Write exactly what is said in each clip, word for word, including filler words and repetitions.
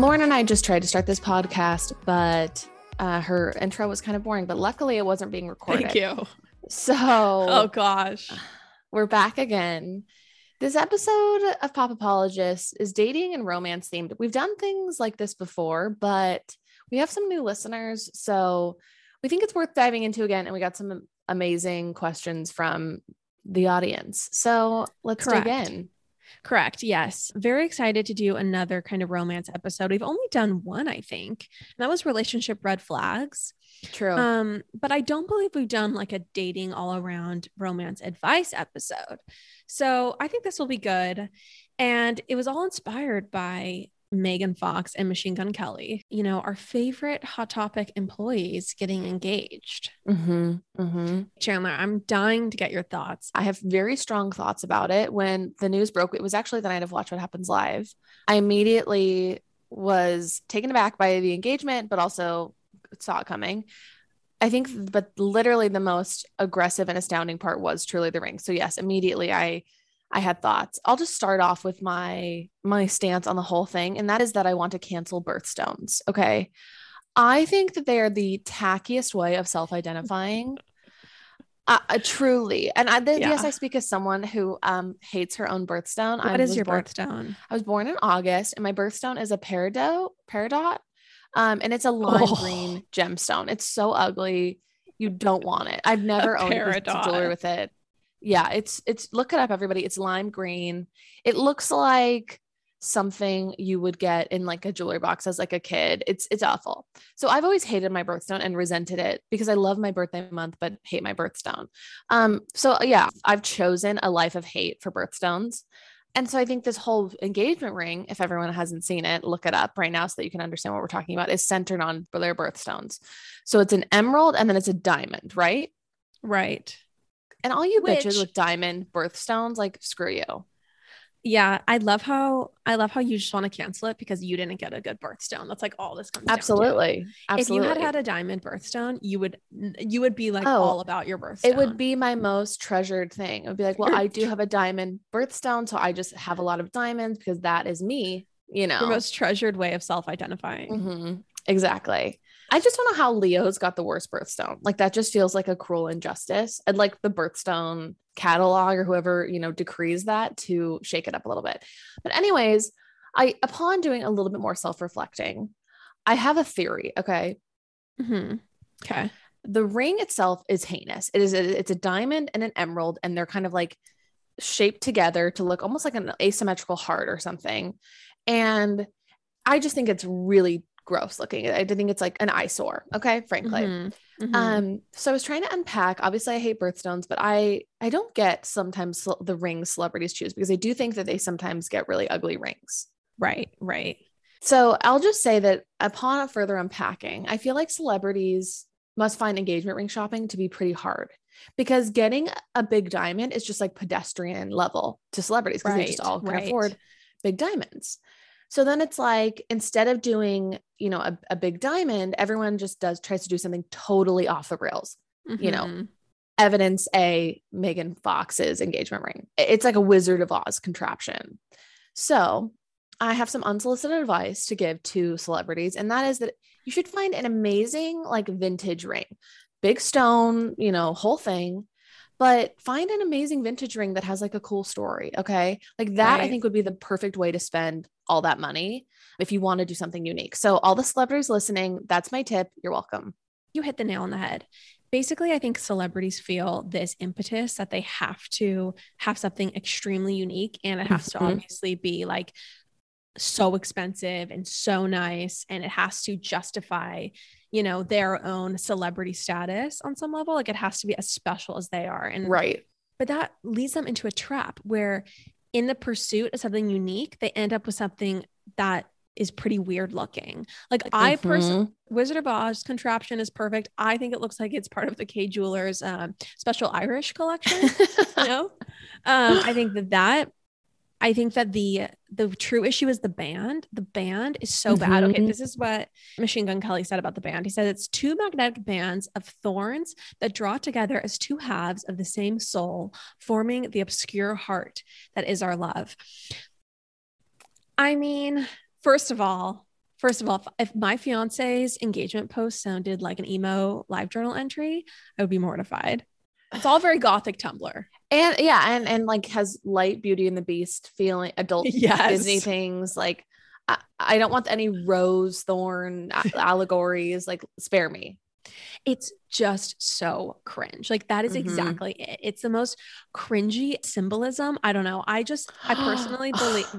Lauren and I just tried to start this podcast, but uh, her intro was kind of boring, but luckily it wasn't being recorded. Thank you. So, oh gosh, we're back again. This episode of Pop Apologists is dating and romance themed. We've done things like this before, but we have some new listeners, so we think it's worth diving into again. And we got some amazing questions from the audience. So let's Correct. dig in. Correct. Yes. Very excited to do another kind of romance episode. We've only done one, I think, and that was relationship red flags. True. Um, but I don't believe we've done like a dating all around romance advice episode. So I think this will be good. And it was all inspired by Megan Fox and Machine Gun Kelly, you know, our favorite Hot Topic employees getting engaged. Mm-hmm, mm-hmm. Chandler, I'm dying to get your thoughts. I have very strong thoughts about it. When the news broke, it was actually the night of Watch What Happens Live. I immediately was taken aback by the engagement, but also saw it coming. I think, but literally the most aggressive and astounding part was truly the ring. So yes, immediately I I had thoughts. I'll just start off with my, my stance on the whole thing. And that is that I want to cancel birthstones. Okay. I think that they are the tackiest way of self-identifying. Uh, uh, truly. And I, th- yeah. yes, I speak as someone who um, hates her own birthstone. What I is your born- birthstone? I was born in August and my birthstone is a peridot, peridot. Um, and it's a lime oh. green gemstone. It's so ugly. You don't want it. I've never a owned a piece of jewelry with it. Yeah, it's, it's, look it up, everybody. It's lime green. It looks like something you would get in like a jewelry box as like a kid. It's, it's awful. So I've always hated my birthstone and resented it because I love my birthday month, but hate my birthstone. Um, so yeah, I've chosen a life of hate for birthstones. And so I think this whole engagement ring, if everyone hasn't seen it, look it up right now so that you can understand what we're talking about, is centered on their birthstones. So it's an emerald and then it's a diamond, right? Right. And all you Which, bitches with diamond birthstones, like, screw you. Yeah. I love how, I love how you just want to cancel it because you didn't get a good birthstone. That's like all this comes Absolutely. down to. Absolutely. If you had had a diamond birthstone, you would, you would be like oh, all about your birthstone. It would be my most treasured thing. It would be like, well, I do have a diamond birthstone, so I just have a lot of diamonds because that is me, you know. Your most treasured way of self-identifying. Mm-hmm. Exactly. I just don't know how Leo's got the worst birthstone. Like that just feels like a cruel injustice. I'd like the birthstone catalog or whoever, you know, decrees that to shake it up a little bit. But anyways, I, upon doing a little bit more self-reflecting, I have a theory. Okay. Mm-hmm. Okay. The ring itself is heinous. It is, a, it's a diamond and an emerald and they're kind of like shaped together to look almost like an asymmetrical heart or something. And I just think it's really gross looking. I think it's like an eyesore. Okay. Frankly. Mm-hmm. Mm-hmm. Um, so I was trying to unpack, obviously I hate birthstones, but I, I don't get sometimes the rings celebrities choose because I do think that they sometimes get really ugly rings. Right. Right. So I'll just say that upon a further unpacking, I feel like celebrities must find engagement ring shopping to be pretty hard because getting a big diamond is just like pedestrian level to celebrities because right, they just all can right. afford big diamonds. So then it's like, instead of doing, you know, a, a big diamond, everyone just does, tries to do something totally off the rails, mm-hmm. you know, evidence a Megan Fox's engagement ring. It's like a Wizard of Oz contraption. So I have some unsolicited advice to give to celebrities. And that is that you should find an amazing, like vintage ring, big stone, you know, whole thing, but find an amazing vintage ring that has like a cool story. Okay. Like that right. I think would be the perfect way to spend all that money if you want to do something unique. So all the celebrities listening, that's my tip. You're welcome. You hit the nail on the head. Basically, I think celebrities feel this impetus that they have to have something extremely unique and it has mm-hmm. to obviously be like so expensive and so nice. And it has to justify, you know, their own celebrity status on some level. Like it has to be as special as they are. And right. But that leads them into a trap where in the pursuit of something unique, they end up with something that is pretty weird looking. Like mm-hmm. I personally, Wizard of Oz contraption is perfect. I think it looks like it's part of the K Jewelers um, special Irish collection. you know, um, I think that that, I think that the, the true issue is the band. The band is so mm-hmm. bad. Okay. This is what Machine Gun Kelly said about the band. He said, it's two magnetic bands of thorns that draw together as two halves of the same soul, forming the obscure heart that is our love. I mean, first of all, First of all, if my fiance's engagement post sounded like an emo live journal entry, I would be mortified. It's all very gothic Tumblr. And yeah. And, and like has light Beauty and the Beast feeling, adult yes. Disney things. Like I, I don't want any rose thorn allegories. Like spare me. It's just so cringe. Like that is mm-hmm. exactly it. It's the most cringy symbolism. I don't know. I just, I personally believe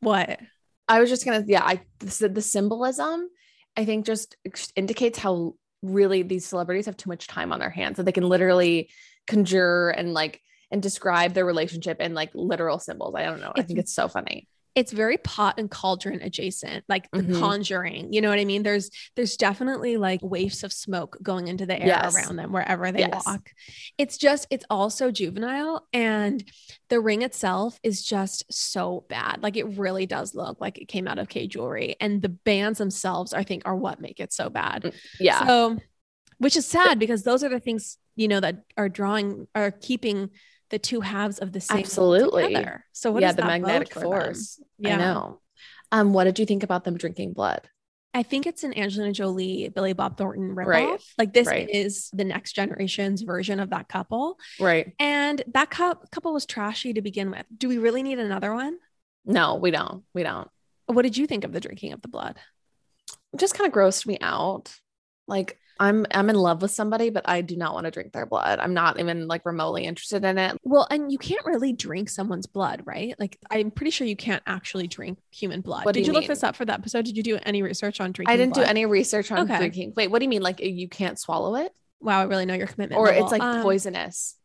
what I was just going to, yeah, I said the symbolism, I think just indicates how really these celebrities have too much time on their hands that they can literally conjure and like, and describe their relationship in like literal symbols. I don't know. It's, I think it's so funny. It's very pot and cauldron adjacent, like the mm-hmm. Conjuring, you know what I mean? There's, there's definitely like waves of smoke going into the air yes. around them, wherever they yes. walk. It's just, it's all so juvenile, and the ring itself is just so bad. Like it really does look like it came out of K jewelry, and the bands themselves, I think, are what make it so bad. Yeah. So, which is sad because those are the things, you know, that are drawing, are keeping the two halves of the same absolutely together. So what yeah, is the that magnetic force? Yeah. I know. Um, what did you think about them drinking blood? I think it's an Angelina Jolie, Billy Bob Thornton ripoff. Right. Like this right. is the next generation's version of that couple. Right. And that cu- couple was trashy to begin with. Do we really need another one? No, we don't. We don't. What did you think of the drinking of the blood? It just kind of grossed me out. Like, I'm I'm in love with somebody, but I do not want to drink their blood. I'm not even like remotely interested in it. Well, and you can't really drink someone's blood, right? Like I'm pretty sure you can't actually drink human blood. What Did you, you look this up for that episode? Did you do any research on drinking blood? I didn't blood? do any research on okay. drinking. Wait, what do you mean? Like you can't swallow it? Wow, I really know your commitment. Or level. It's like um, poisonous.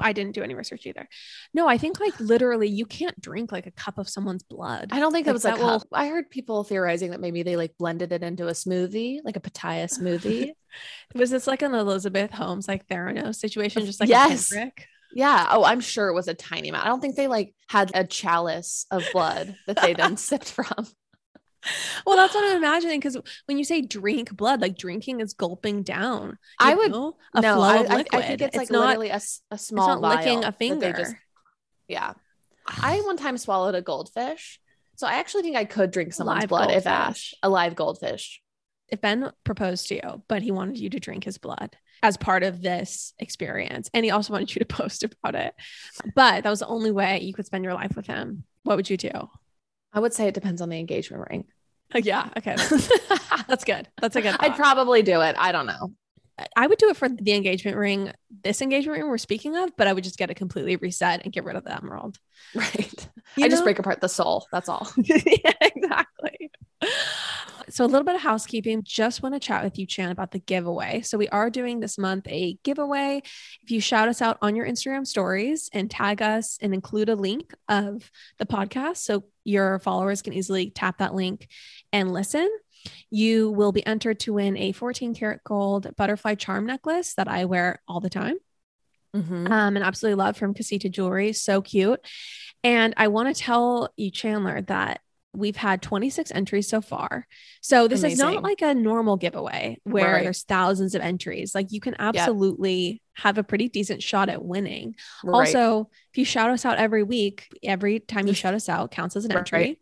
I didn't do any research either. No, I think like literally you can't drink like a cup of someone's blood. I don't think like, that was that a cup. Will... I heard people theorizing that maybe they like blended it into a smoothie, like a pitaya smoothie. Was this like an Elizabeth Holmes, like Theranos situation? Just like yes. a yeah. Oh, I'm sure it was a tiny amount. I don't think they like had a chalice of blood that they then sipped from. Well, that's what I'm imagining. Cause when you say drink blood, like drinking is gulping down. I would know, a no, flow I, of liquid. I, I think it's, it's like not, literally a, a small it's not vial licking a finger. Just, yeah. I one time swallowed a goldfish. So I actually think I could drink someone's live blood goldfish. If asked a live goldfish. If Ben proposed to you, but he wanted you to drink his blood as part of this experience. And he also wanted you to post about it, but that was the only way you could spend your life with him. What would you do? I would say it depends on the engagement ring. Yeah. Okay. That's, that's good. That's a good thought. I'd probably do it. I don't know. I would do it for the engagement ring, this engagement ring we're speaking of, but I would just get it completely reset and get rid of the emerald. Right. You I know? Just break apart the soul. That's all. Yeah, exactly. So a little bit of housekeeping. Just want to chat with you, Chan, about the giveaway. So we are doing this month a giveaway. If you shout us out on your Instagram stories and tag us and include a link of the podcast so your followers can easily tap that link and listen, you will be entered to win a fourteen karat gold butterfly charm necklace that I wear all the time. Mm-hmm. Um, and absolutely love from Casita Jewelry. So cute. And I want to tell you, Chandler, that we've had twenty-six entries so far. So this Amazing. Is not like a normal giveaway where right. there's thousands of entries. Like you can absolutely yep. have a pretty decent shot at winning. Right. Also, if you shout us out every week, every time you shout us out counts as an right. entry.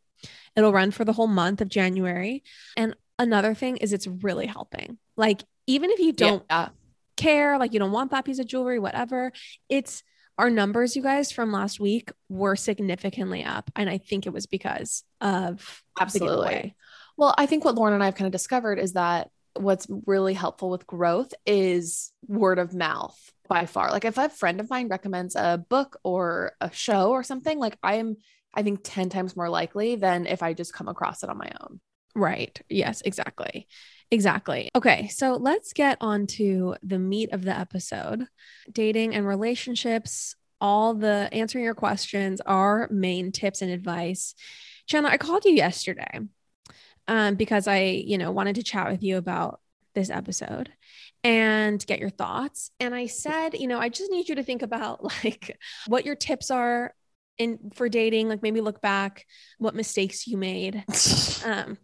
It'll run for the whole month of January. And another thing is it's really helping. Like even if you don't yeah. care, like you don't want that piece of jewelry, whatever, it's our numbers, you guys, from last week were significantly up. And I think it was because of absolutely. Well, I think what Lauren and I have kind of discovered is that what's really helpful with growth is word of mouth by far. Like if a friend of mine recommends a book or a show or something, like I am, I think ten times more likely than if I just come across it on my own. Right. Yes, exactly. Exactly. Okay. So let's get on to the meat of the episode, dating and relationships, all the answering your questions, our main tips and advice. Chandler, I called you yesterday um, because I, you know, wanted to chat with you about this episode and get your thoughts. And I said, you know, I just need you to think about like what your tips are in for dating. Like maybe look back what mistakes you made. Um,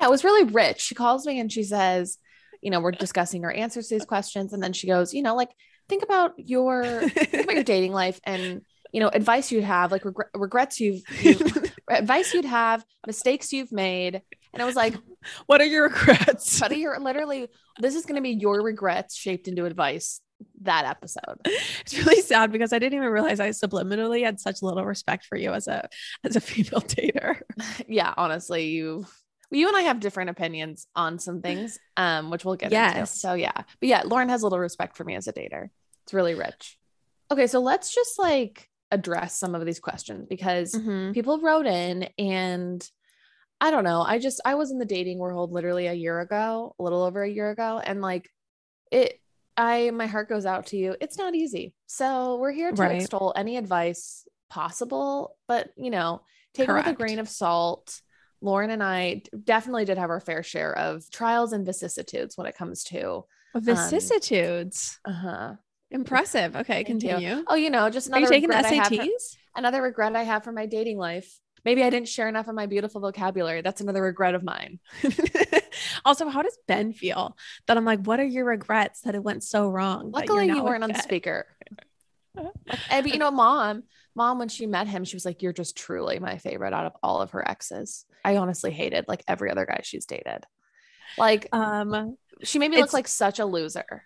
Yeah, it was really rich. She calls me and she says, you know, we're discussing her answers to these questions. And then she goes, you know, like, think about your, think about your dating life and, you know, advice you'd have, like regret, regrets you've, you've advice you'd have, mistakes you've made. And I was like, What are your regrets? What are your, literally, this is going to be your regrets shaped into advice that episode. It's really sad because I didn't even realize I subliminally had such little respect for you as a, as a female dater. Yeah. Honestly, you, you and I have different opinions on some things, um, which we'll get yes. into. So yeah, but yeah, Lauren has little respect for me as a dater. It's really rich. Okay. So let's just like address some of these questions because mm-hmm. people wrote in and I don't know. I just, I was in the dating world literally a year ago, a little over a year ago. And like it, I, my heart goes out to you. It's not easy. So we're here to right. extol any advice possible, but you know, take Correct. it with a grain of salt. Lauren and I definitely did have our fair share of trials and vicissitudes when it comes to vicissitudes. Um, uh-huh. Impressive. Okay. Continue. You. Oh, you know, just another, Are you taking regret S A Ts? I have for, another regret I have for my dating life. Maybe I didn't share enough of my beautiful vocabulary. That's another regret of mine. Also, how does Ben feel that I'm like, what are your regrets that it went so wrong? Luckily you weren't on the speaker. And, but you know, mom, mom, when she met him, she was like, you're just truly my favorite out of all of her exes. I honestly hated like every other guy she's dated. Like, um, she made me look like such a loser.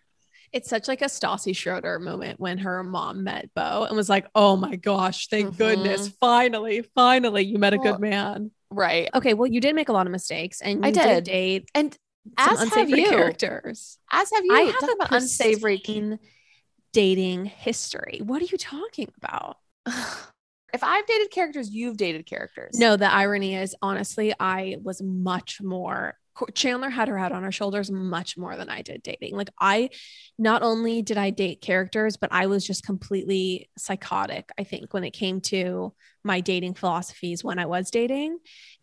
It's such like a Stassi Schroeder moment when her mom met Bo and was like, oh my gosh, thank mm-hmm. goodness. Finally, finally, you met well, a good man. Right. Okay. Well, you did make a lot of mistakes and you I did. did date and as unsavory have you. characters. As have you. I have an unsavory dating history. What are you talking about? If I've dated characters, you've dated characters. No, the irony is, honestly, I was much more Chandler had her head on her shoulders much more than I did dating. Like I, not only did I date characters, but I was just completely psychotic, I think, when it came to my dating philosophies when I was dating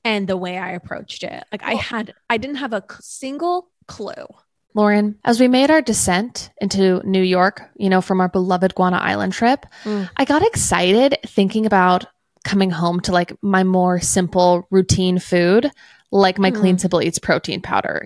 and the way I approached it. Like I had, I didn't have a single clue. Lauren, as we made our descent into New York, you know, from our beloved Guana Island trip, mm. I got excited thinking about coming home to like my more simple routine food, like my mm. Clean Simple Eats protein powder.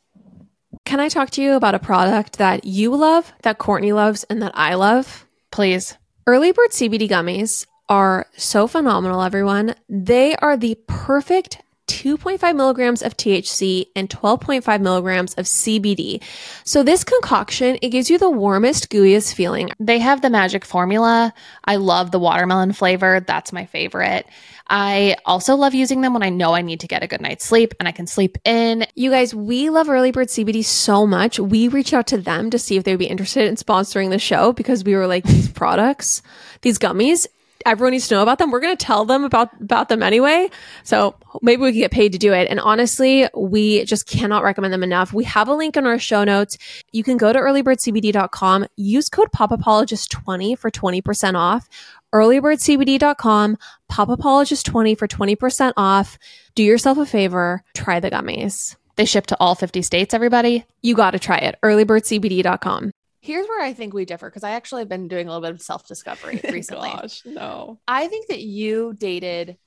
Can I talk to you about a product that you love, that Courtney loves, and that I love? Please. Early Bird C B D gummies are so phenomenal, everyone. They are the perfect two point five milligrams of T H C and twelve point five milligrams of C B D. So this concoction, it gives you the warmest, gooeyest feeling. They have the magic formula. I love the watermelon flavor. That's my favorite. I also love using them when I know I need to get a good night's sleep and I can sleep in. You guys, we love Early Bird C B D so much. We reached out to them to see if they would be interested in sponsoring the show because we were like, these products, these gummies, everyone needs to know about them. We're going to tell them about, about them anyway. So maybe we can get paid to do it. And honestly, we just cannot recommend them enough. We have a link in our show notes. You can go to early bird c b d dot com, use code pop apologist twenty for twenty percent off. early bird c b d dot com, pop apologist twenty for twenty percent off. Do yourself a favor. Try the gummies. They ship to all fifty states, everybody. You got to try it. early bird c b d dot com. Here's where I think we differ because I actually have been doing a little bit of self-discovery recently. Gosh, no. I think that you dated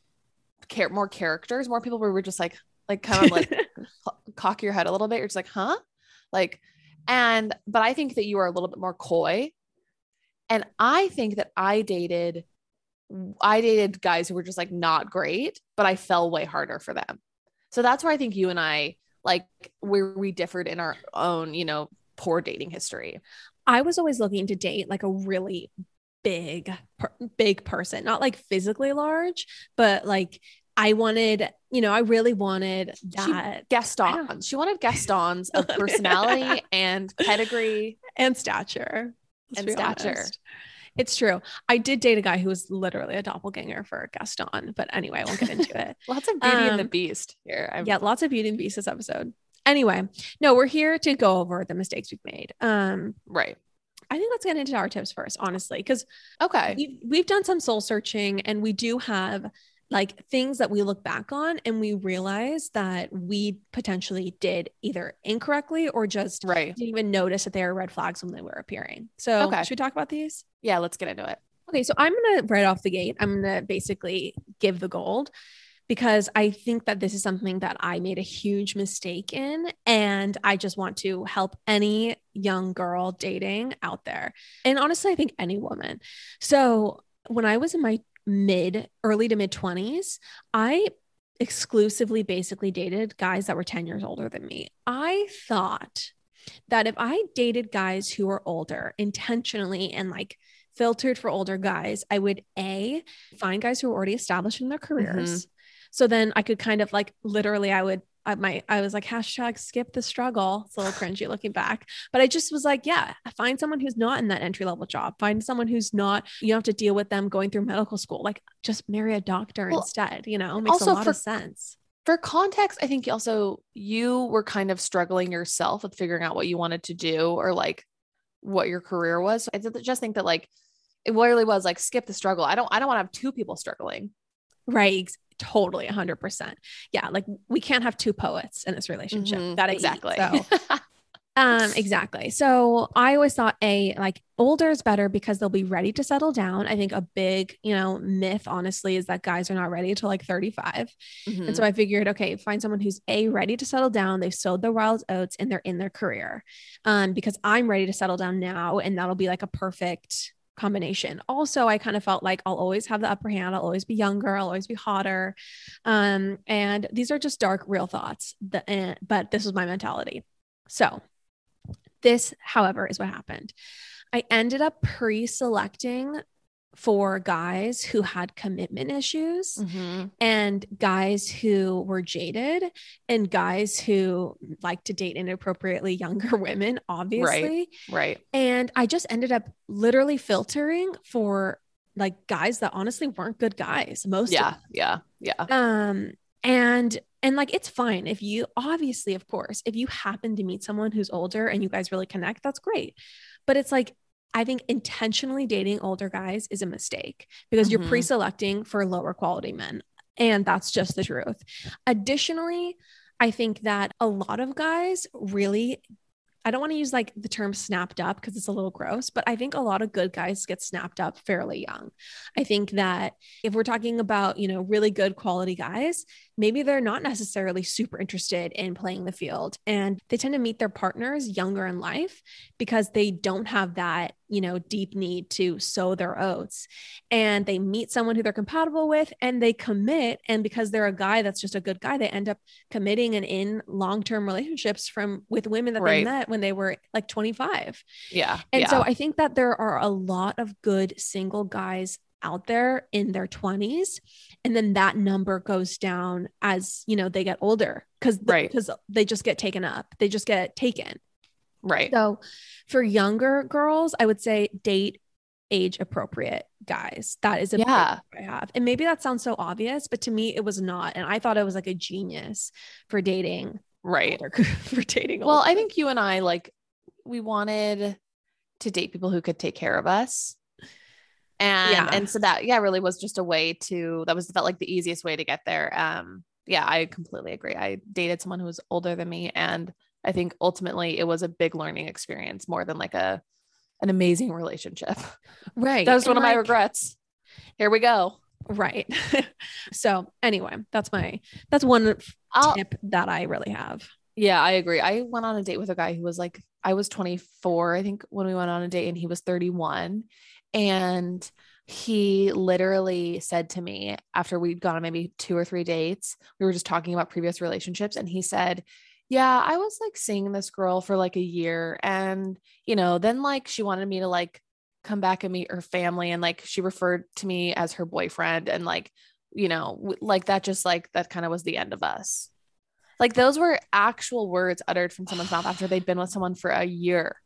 char- more characters, more people where we were just like, like kind of like p- cock your head a little bit. You're just like, huh? Like, and, but I think that you are a little bit more coy. And I think that I dated, I dated guys who were just like not great, but I fell way harder for them. So that's where I think you and I, like where we differed in our own, you know, poor dating history. I was always looking to date like a really big, per- big person, not like physically large, but like I wanted, you know, I really wanted that. She, Gaston. She wanted Gastons of personality and pedigree and stature. Let's and stature. Honest. It's true. I did date a guy who was literally a doppelganger for Gaston, but anyway, I won't get into it. Lots of Beauty um, and the Beast here. I'm- yeah. Lots of Beauty and the Beast this episode. Anyway, no, we're here to go over the mistakes we've made. Um, right. I think let's get into our tips first, honestly, because okay, we've, we've done some soul searching and we do have like things that we look back on and we realize that we potentially did either incorrectly or just right. didn't even notice that they were red flags when they were appearing. So okay. should we talk about these? Yeah, let's get into it. Okay. So I'm going to right off the gate, I'm going to basically give the gold, because I think that this is something that I made a huge mistake in, and I just want to help any young girl dating out there. And honestly, I think any woman. So when I was in my mid early to mid twenties, I exclusively basically dated guys that were ten years older than me. I thought that if I dated guys who were older intentionally and like filtered for older guys, I would A, find guys who were already established in their careers. Mm-hmm. So then I could kind of like, literally I would, I might, I was like, hashtag skip the struggle. It's a little cringy looking back, but I just was like, yeah, find someone who's not in that entry-level job, find someone who's not, you don't have to deal with them going through medical school. Like just marry a doctor well, instead, you know, it makes a lot for, of sense. For context, I think also you were kind of struggling yourself with figuring out what you wanted to do or like what your career was. So I just think that like, it really was like, skip the struggle. I don't, I don't want to have two people struggling. Right. Totally. A hundred percent. Yeah. Like we can't have two poets in this relationship. Mm-hmm, that exactly. Eat, so. um, exactly. So I always thought a like older is better because they'll be ready to settle down. I think a big, you know, myth honestly is that guys are not ready until like thirty-five. Mm-hmm. And so I figured, okay, find someone who's a ready to settle down. They've sowed the wild oats and they're in their career. Um, because I'm ready to settle down now. And that'll be like a perfect combination. Also, I kind of felt like I'll always have the upper hand. I'll always be younger. I'll always be hotter. Um, and these are just dark, real thoughts, the, uh, but this was my mentality. So this, however, is what happened. I ended up pre-selecting for guys who had commitment issues mm-hmm. and guys who were jaded and guys who like to date inappropriately younger women, obviously. Right. Right. And I just ended up literally filtering for like guys that honestly weren't good guys. Most yeah, of them. Yeah. Yeah. Um, and And like, it's fine if you, obviously, of course, if you happen to meet someone who's older and you guys really connect, that's great. But it's like, I think intentionally dating older guys is a mistake because mm-hmm. you're pre-selecting for lower quality men. And that's just the truth. Additionally, I think that a lot of guys really, I don't want to use like the term snapped up because it's a little gross, but I think a lot of good guys get snapped up fairly young. I think that if we're talking about, you know, really good quality guys, maybe they're not necessarily super interested in playing the field and they tend to meet their partners younger in life because they don't have that, you know, deep need to sow their oats, and they meet someone who they're compatible with and they commit. And because they're a guy that's just a good guy, they end up committing and in long-term relationships from with women that right. they met when they were like twenty-five. Yeah. And yeah. so I think that there are a lot of good single guys out there in their twenties. And then that number goes down as, you know, they get older because the, right. because they just get taken up. They just get taken. Right. So for younger girls, I would say date age appropriate guys. That is a yeah. I have. And maybe that sounds so obvious, but to me it was not. And I thought I was like a genius for dating. Right. Older, for dating. Well, older. I think you and I, like, we wanted to date people who could take care of us. And, yeah. and so that, yeah, really was just a way to, that was felt like the easiest way to get there. Um, yeah, I completely agree. I dated someone who was older than me, and I think ultimately it was a big learning experience more than like a, an amazing relationship. Right. That was and one like, of my regrets. Here we go. Right. So anyway, that's my, that's one I'll, tip that I really have. Yeah, I agree. I went on a date with a guy who was like, I was twenty-four, I think, when we went on a date, and he was thirty-one. And he literally said to me after we'd gone on maybe two or three dates, we were just talking about previous relationships. And he said, yeah, I was like seeing this girl for like a year, and, you know, then like, she wanted me to like come back and meet her family. And like, she referred to me as her boyfriend, and like, you know, like that, just like, that kind of was the end of us. Like those were actual words uttered from someone's mouth after they'd been with someone for a year.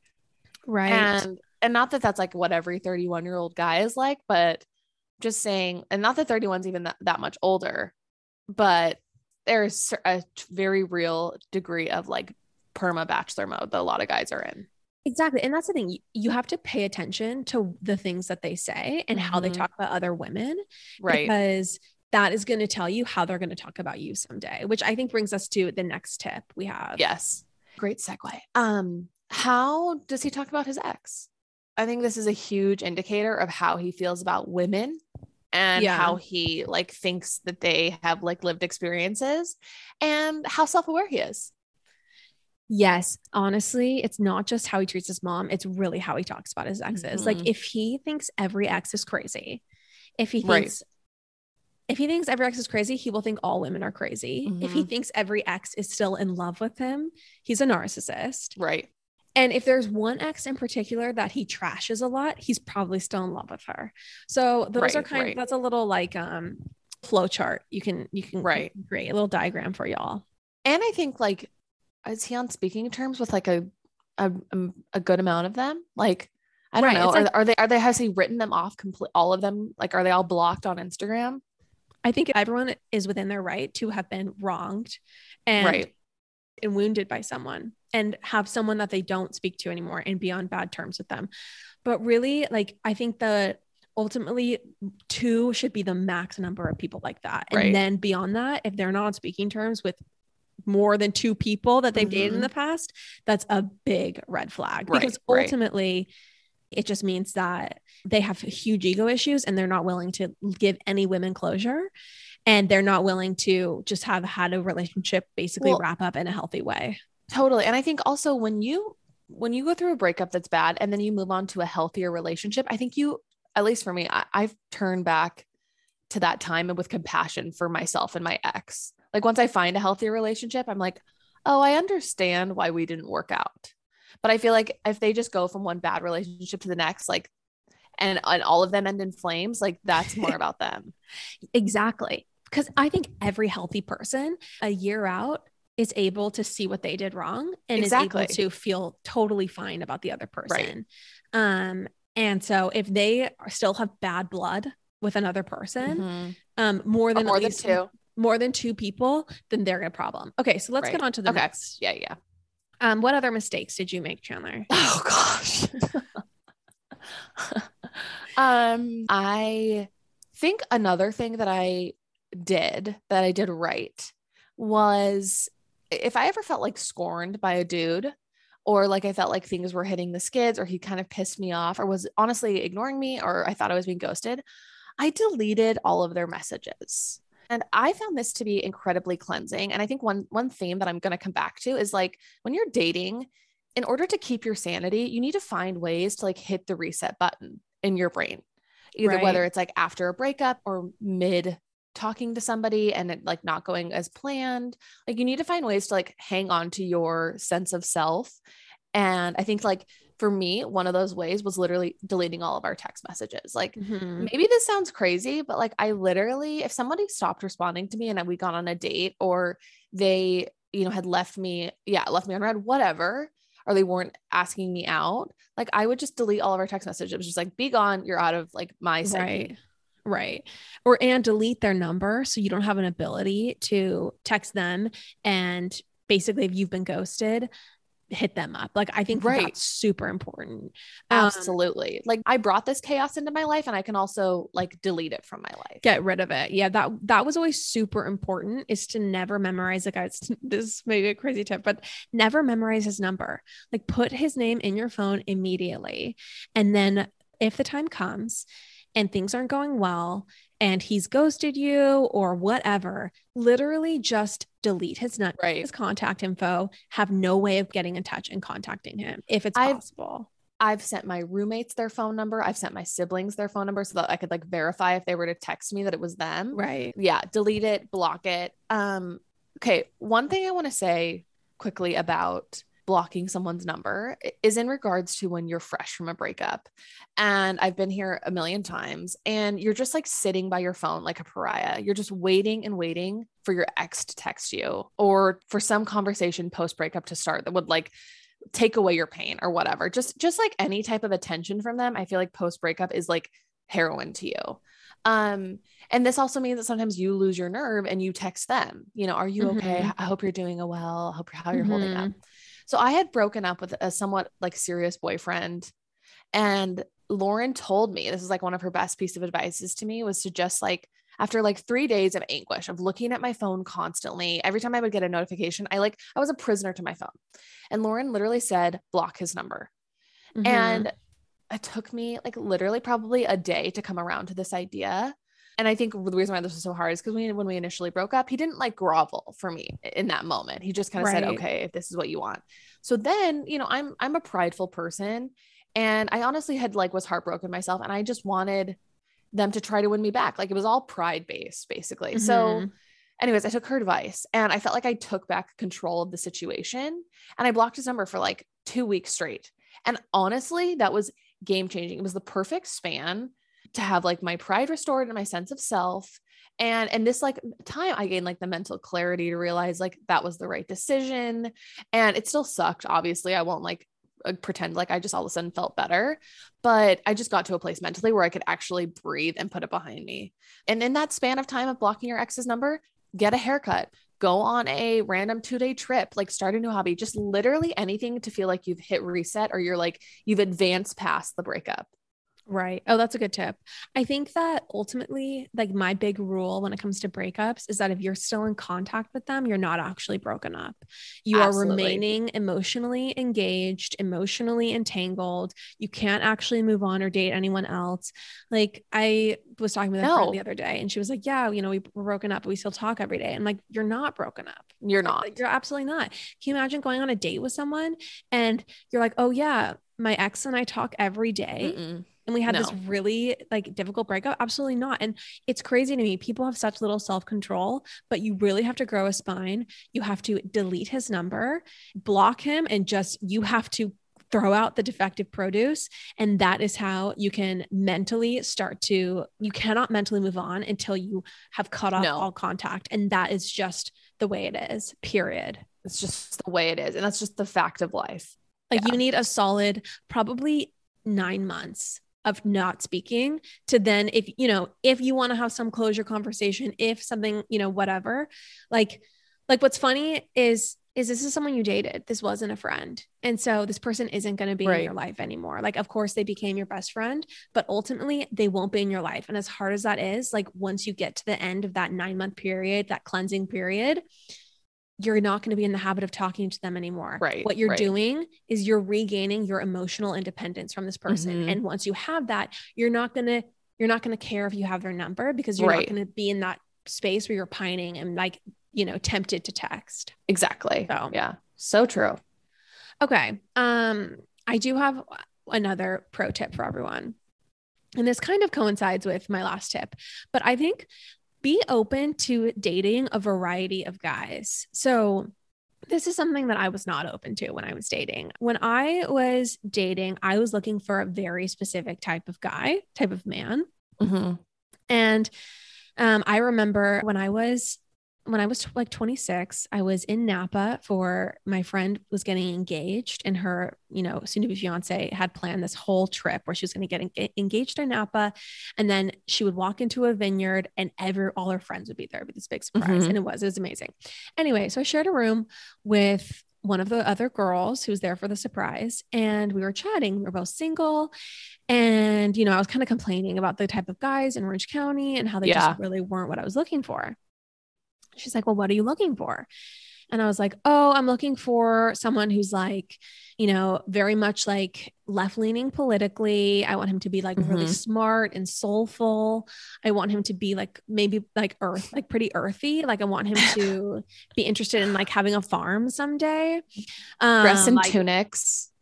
Right. And and not that that's like what every thirty-one year old guy is like, but just saying, and not that thirty-one's even that, that much older, but there's a very real degree of like perma bachelor mode that a lot of guys are in. Exactly. And that's the thing, you have to pay attention to the things that they say and how mm-hmm. they talk about other women, right? Because that is going to tell you how they're going to talk about you someday, which I think brings us to the next tip we have. Yes. Great segue. Um, how does he talk about his ex? I think this is a huge indicator of how he feels about women and yeah. how he like thinks that they have like lived experiences and how self-aware he is. Yes. Honestly, it's not just how he treats his mom. It's really how he talks about his exes. Mm-hmm. Like if he thinks every ex is crazy, if he thinks, right. if he thinks every ex is crazy, he will think all women are crazy. Mm-hmm. If he thinks every ex is still in love with him, he's a narcissist. Right. And if there's one ex in particular that he trashes a lot, he's probably still in love with her. So those right, are kind right. of, that's a little like um flow chart. You can, you can right. create a little diagram for y'all. And I think like, is he on speaking terms with like a, a, a good amount of them? Like, I don't right. know. Are, like, are they, are they, has he written them off complete, all of them? Like, are they all blocked on Instagram? I think everyone is within their right to have been wronged and right. and wounded by someone and have someone that they don't speak to anymore and be on bad terms with them. But really, like, I think that ultimately two should be the max number of people like that. And right. then beyond that, if they're not on speaking terms with more than two people that they've mm-hmm. dated in the past, that's a big red flag, right, because ultimately right. it just means that they have huge ego issues and they're not willing to give any women closure. And they're not willing to just have had a relationship basically well, wrap up in a healthy way. Totally. And I think also when you, when you go through a breakup that's bad and then you move on to a healthier relationship, I think you, at least for me, I, I've turned back to that time and with compassion for myself and my ex. Like once I find a healthy relationship, I'm like, oh, I understand why we didn't work out. But I feel like if they just go from one bad relationship to the next, like, and, and all of them end in flames, like that's more about them. Exactly. Because I think every healthy person a year out is able to see what they did wrong and exactly. is able to feel totally fine about the other person. Right. Um, and so if they are still have bad blood with another person, mm-hmm. um, more than, more at least, than two, more than two people, then they're a problem. Okay. So let's right. get on to the okay. next. Yeah. Yeah. Um, what other mistakes did you make, Chandler? Oh gosh. um, I think another thing that I, did that I did right was if I ever felt like scorned by a dude or like I felt like things were hitting the skids or he kind of pissed me off or was honestly ignoring me or I thought I was being ghosted, I deleted all of their messages. And I found this to be incredibly cleansing. And I think one one theme that I'm going to come back to is like when you're dating, in order to keep your sanity, you need to find ways to like hit the reset button in your brain, either right. whether it's like after a breakup or mid talking to somebody and it like not going as planned. Like you need to find ways to like hang on to your sense of self. And I think like for me, one of those ways was literally deleting all of our text messages. Like mm-hmm. maybe this sounds crazy, but like I literally, if somebody stopped responding to me and we got on a date or they, you know, had left me, yeah, left me on red, whatever, or they weren't asking me out. Like I would just delete all of our text messages. Just like be gone. You're out of like my sight. Right. Right. Or, and delete their number. So you don't have an ability to text them. And basically if you've been ghosted, hit them up. Like, I think right. that's super important. Absolutely. Um, like I brought this chaos into my life and I can also like delete it from my life. Get rid of it. Yeah. That, that was always super important, is to never memorize a guy's, this may be a crazy tip, but never memorize his number. Like put his name in your phone immediately. And then if the time comes and things aren't going well and he's ghosted you or whatever, literally just delete his, nut- right. his contact info, have no way of getting in touch and contacting him if it's I've, possible. I've sent my roommates their phone number. I've sent my siblings their phone number so that I could like verify if they were to text me that it was them. Right. Yeah. Delete it, block it. Um, okay. One thing I want to say quickly about blocking someone's number is in regards to when you're fresh from a breakup. And I've been here a million times and you're just like sitting by your phone like a pariah. You're just waiting and waiting for your ex to text you or for some conversation post breakup to start that would like take away your pain or whatever. Just, just like any type of attention from them. I feel like post breakup is like heroin to you. Um, and this also means that sometimes you lose your nerve and you text them, you know, are you mm-hmm. okay? I hope you're doing well. I hope how you're mm-hmm. holding up. So I had broken up with a somewhat like serious boyfriend, and Lauren told me, this is like one of her best piece of advices to me, was to just like, after like three days of anguish of looking at my phone constantly, every time I would get a notification, I like, I was a prisoner to my phone. And Lauren literally said, block his number. Mm-hmm. And it took me like literally probably a day to come around to this idea. And I think the reason why this was so hard is because we, when we initially broke up, he didn't like grovel for me in that moment. He just kind of right. said, okay, if this is what you want. So then, you know, I'm, I'm a prideful person, and I honestly had like, was heartbroken myself, and I just wanted them to try to win me back. Like it was all pride based basically. Mm-hmm. So anyways, I took her advice, and I felt like I took back control of the situation, and I blocked his number for like two weeks straight. And honestly, that was game changing. It was the perfect span to have like my pride restored and my sense of self. And, and this like time I gained like the mental clarity to realize like that was the right decision. And it still sucked. Obviously I won't like pretend like I just all of a sudden felt better, but I just got to a place mentally where I could actually breathe and put it behind me. And in that span of time of blocking your ex's number, get a haircut, go on a random two day trip, like start a new hobby, just literally anything to feel like you've hit reset or you're like, you've advanced past the breakup. Right. Oh, that's a good tip. I think that ultimately, like my big rule when it comes to breakups is that if you're still in contact with them, you're not actually broken up. You Absolutely. Are remaining emotionally engaged, emotionally entangled. You can't actually move on or date anyone else. Like I was talking with a no. friend the other day, and she was like, yeah, you know, we were broken up, but we still talk every day. And like, you're not broken up. You're not. Like, you're absolutely not. Can you imagine going on a date with someone and you're like, oh yeah, my ex and I talk every day. Mm-mm. And we had no. this really like difficult breakup. Absolutely not. And it's crazy to me. People have such little self-control, but you really have to grow a spine. You have to delete his number, block him, and just, you have to throw out the defective produce. And that is how you can mentally start to, you cannot mentally move on until you have cut off no. all contact. And that is just the way it is, period. It's just the way it is. And that's just the fact of life. Like yeah. you need a solid, probably nine months of not speaking to then, if, you know, if you want to have some closure conversation, if something, you know, whatever, like, like what's funny is, is this is someone you dated. This wasn't a friend. And so this person isn't going to be right. in your life anymore. Like, of course they became your best friend, but ultimately they won't be in your life. And as hard as that is, like once you get to the end of that nine month period, that cleansing period, you're not going to be in the habit of talking to them anymore. Right. What you're right. doing is you're regaining your emotional independence from this person. Mm-hmm. And once you have that, you're not going to, you're not going to care if you have their number, because you're right. not going to be in that space where you're pining and like, you know, tempted to text. Exactly. So. Yeah. So true. Okay. Um, I do have another pro tip for everyone. And this kind of coincides with my last tip, but I think be open to dating a variety of guys. So this is something that I was not open to when I was dating. When I was dating, I was looking for a very specific type of guy, type of man. Mm-hmm. And um, I remember when I was, when I was like twenty-six, I was in Napa for, my friend was getting engaged, and her, you know, soon to be fiance had planned this whole trip where she was going to get en- engaged in Napa. And then she would walk into a vineyard and every, all her friends would be there with this big surprise. Mm-hmm. And it was, it was amazing. Anyway. So I shared a room with one of the other girls who was there for the surprise, and we were chatting, we were both single. And, you know, I was kind of complaining about the type of guys in Orange County and how they yeah. just really weren't what I was looking for. She's like, well, what are you looking for? And I was like, oh, I'm looking for someone who's like, you know, very much like left-leaning politically. I want him to be like mm-hmm. really smart and soulful. I want him to be like, maybe like earth, like pretty earthy. Like I want him to be interested in like having a farm someday. Um, dress in like, tunics.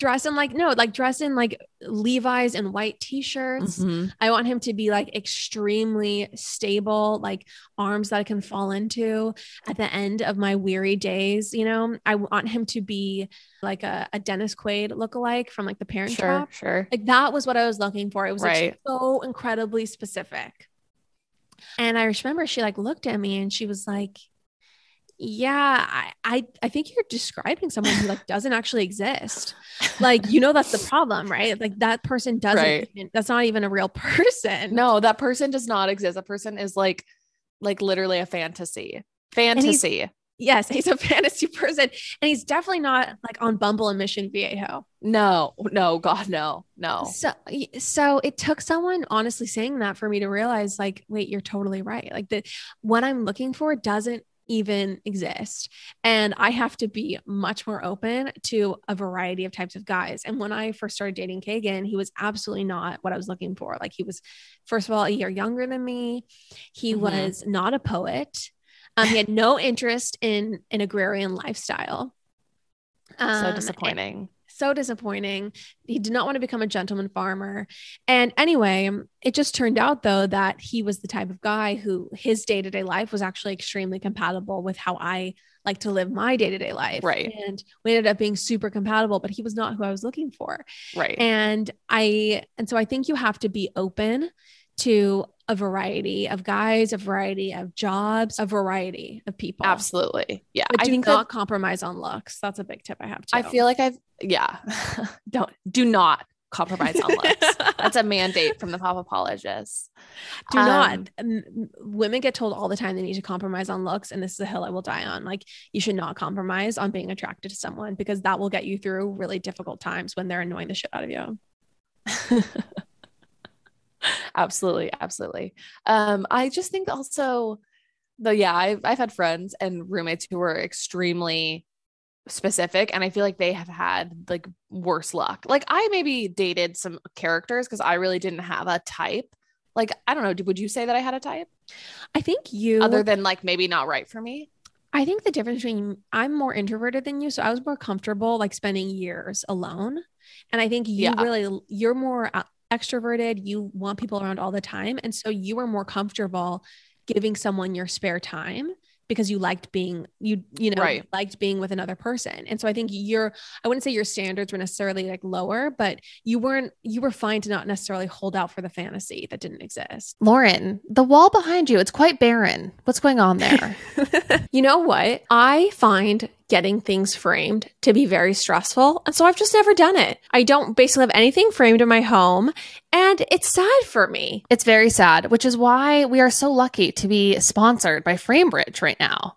dress in like, no, like dress in like Levi's and white t-shirts. Mm-hmm. I want him to be like extremely stable, like arms that I can fall into at the end of my weary days. You know, I want him to be like a, a Dennis Quaid lookalike from like The Parent sure, Trap. Sure. Like that was what I was looking for. It was right. like so incredibly specific. And I remember she like looked at me and she was like, yeah, I, I, I think you're describing someone who like doesn't actually exist. Like, you know, that's the problem, right? Like that person doesn't, right. even, that's not even a real person. No, that person does not exist. That person is like, like literally a fantasy, fantasy. He's, yes. He's a fantasy person. And he's definitely not like on Bumble and Mission Viejo. No, no, God, no, no. So, so it took someone honestly saying that for me to realize like, wait, you're totally right. Like the, what I'm looking for doesn't even exist. And I have to be much more open to a variety of types of guys. And when I first started dating Kagan, he was absolutely not what I was looking for. Like he was, first of all, a year younger than me. He mm-hmm. was not a poet. Um, he had no interest in an agrarian lifestyle. Um, so disappointing. So disappointing. He did not want to become a gentleman farmer. And anyway, it just turned out though, that he was the type of guy who his day-to-day life was actually extremely compatible with how I like to live my day-to-day life. Right. And we ended up being super compatible, but he was not who I was looking for. Right. And I, and so I think you have to be open to a variety of guys, a variety of jobs, a variety of people. Absolutely. Yeah. But I do think not that, compromise on looks. That's a big tip I have too. I feel like I've, yeah, don't, do not compromise on looks. That's a mandate from the Pop Apologists. Do um, not. M- women get told all the time they need to compromise on looks. And this is a hill I will die on. Like you should not compromise on being attracted to someone because that will get you through really difficult times when they're annoying the shit out of you. Absolutely. Absolutely. Um, I just think also though, yeah, I've, I've had friends and roommates who were extremely specific. And I feel like they have had like worse luck. Like I maybe dated some characters cause I really didn't have a type. Like, I don't know. Would you say that I had a type? I think you, other than like, maybe not right for me. I think the difference between I'm more introverted than you. So I was more comfortable like spending years alone. And I think you yeah. really, you're more uh, extroverted, you want people around all the time. And so you were more comfortable giving someone your spare time because you liked being, you, you know, right. liked being with another person. And so I think you're, I wouldn't say your standards were necessarily like lower, but you weren't, you were fine to not necessarily hold out for the fantasy that didn't exist. Lauren, the wall behind you, it's quite barren. What's going on there? You know what? I find getting things framed to be very stressful. And so I've just never done it. I don't basically have anything framed in my home. And it's sad for me. It's very sad, which is why we are so lucky to be sponsored by FrameBridge right now.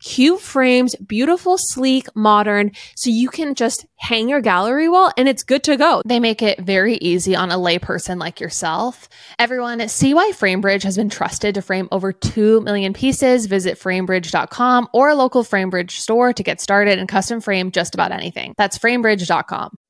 cute frames, beautiful, sleek, modern, so you can just hang your gallery wall and it's good to go. They make it very easy on a layperson like yourself. Everyone, see why FrameBridge has been trusted to frame over two million pieces. Visit framebridge dot com or a local FrameBridge store to get started and custom frame just about anything. That's framebridge dot com.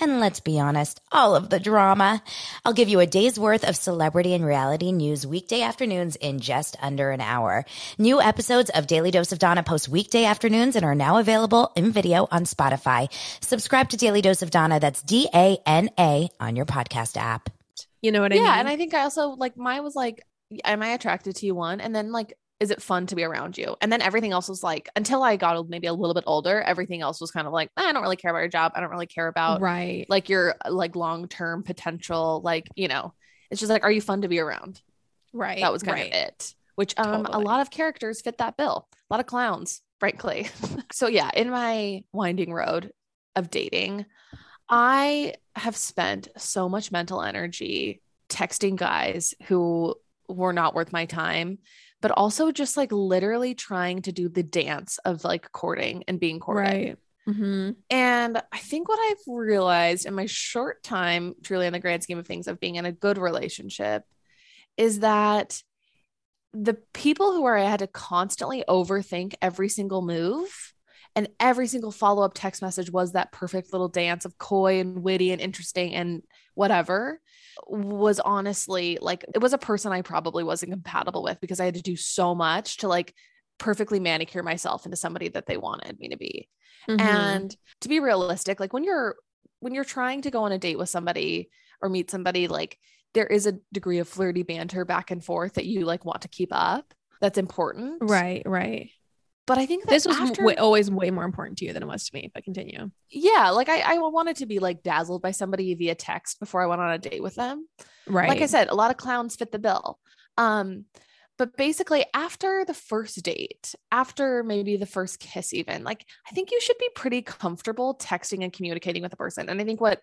And let's be honest, all of the drama. I'll give you a day's worth of celebrity and reality news weekday afternoons in just under an hour. New episodes of Daily Dose of Donna post weekday afternoons and are now available in video on Spotify. Subscribe to Daily Dose of Donna, that's D A N A, on your podcast app. You know what I yeah, mean? Yeah, and I think I also, like, mine was like, am I attracted to you, one? And then, like, is it fun to be around you? And then everything else was like, until I got maybe a little bit older, everything else was kind of like, I don't really care about your job. I don't really care about right. like your like long-term potential. Like, you know, it's just like, are you fun to be around? Right. That was kind right. of it, which um totally. A lot of characters fit that bill. A lot of clowns, frankly. So yeah, in my winding road of dating, I have spent so much mental energy texting guys who were not worth my time, but also just like literally trying to do the dance of like courting and being courted. Right. Mm-hmm. And I think what I've realized in my short time, truly in the grand scheme of things of being in a good relationship, is that the people who are, I had to constantly overthink every single move And every single follow-up text message was that perfect little dance of coy and witty and interesting and whatever. Was honestly like, it was a person I probably wasn't compatible with, because I had to do so much to like perfectly manicure myself into somebody that they wanted me to be. Mm-hmm. And to be realistic, like when you're, when you're trying to go on a date with somebody or meet somebody, like there is a degree of flirty banter back and forth that you like want to keep up. That's important. Right. Right. But I think that this was after, way, always way more important to you than it was to me, but continue. Yeah. Like I, I wanted to be like dazzled by somebody via text before I went on a date with them. Right. Like I said, a lot of clowns fit the bill. Um, but basically after the first date, after maybe the first kiss, even, like, I think you should be pretty comfortable texting and communicating with a person. And I think what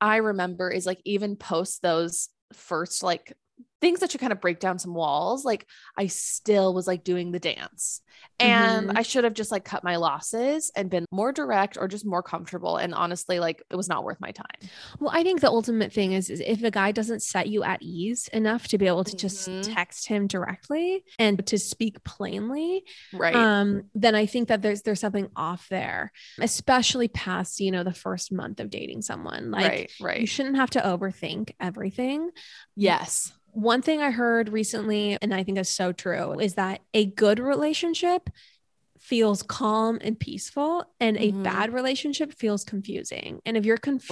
I remember is like, even post those first, like, things that should kind of break down some walls. Like I still was like doing the dance, and mm-hmm. I should have just like cut my losses and been more direct or just more comfortable. And honestly, like it was not worth my time. Well, I think the ultimate thing is, is if a guy doesn't set you at ease enough to be able to mm-hmm. just text him directly and to speak plainly. Right. Um, then I think that there's, there's something off there, especially past, you know, the first month of dating someone. Like right, right. You shouldn't have to overthink everything. Yes. One thing I heard recently, and I think is so true, is that a good relationship feels calm and peaceful, and a mm. bad relationship feels confusing. And if you're confused,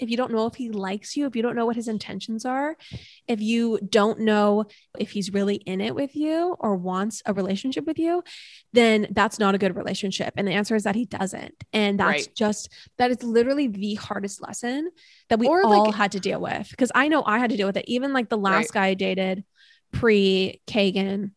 right. if you don't know if he likes you, if you don't know what his intentions are, if you don't know if he's really in it with you or wants a relationship with you, then that's not a good relationship. And the answer is that he doesn't. And that's right. just, that is literally the hardest lesson that we or all like, had to deal with. Cause I know I had to deal with it. Even like the last right. guy I dated pre Kagan,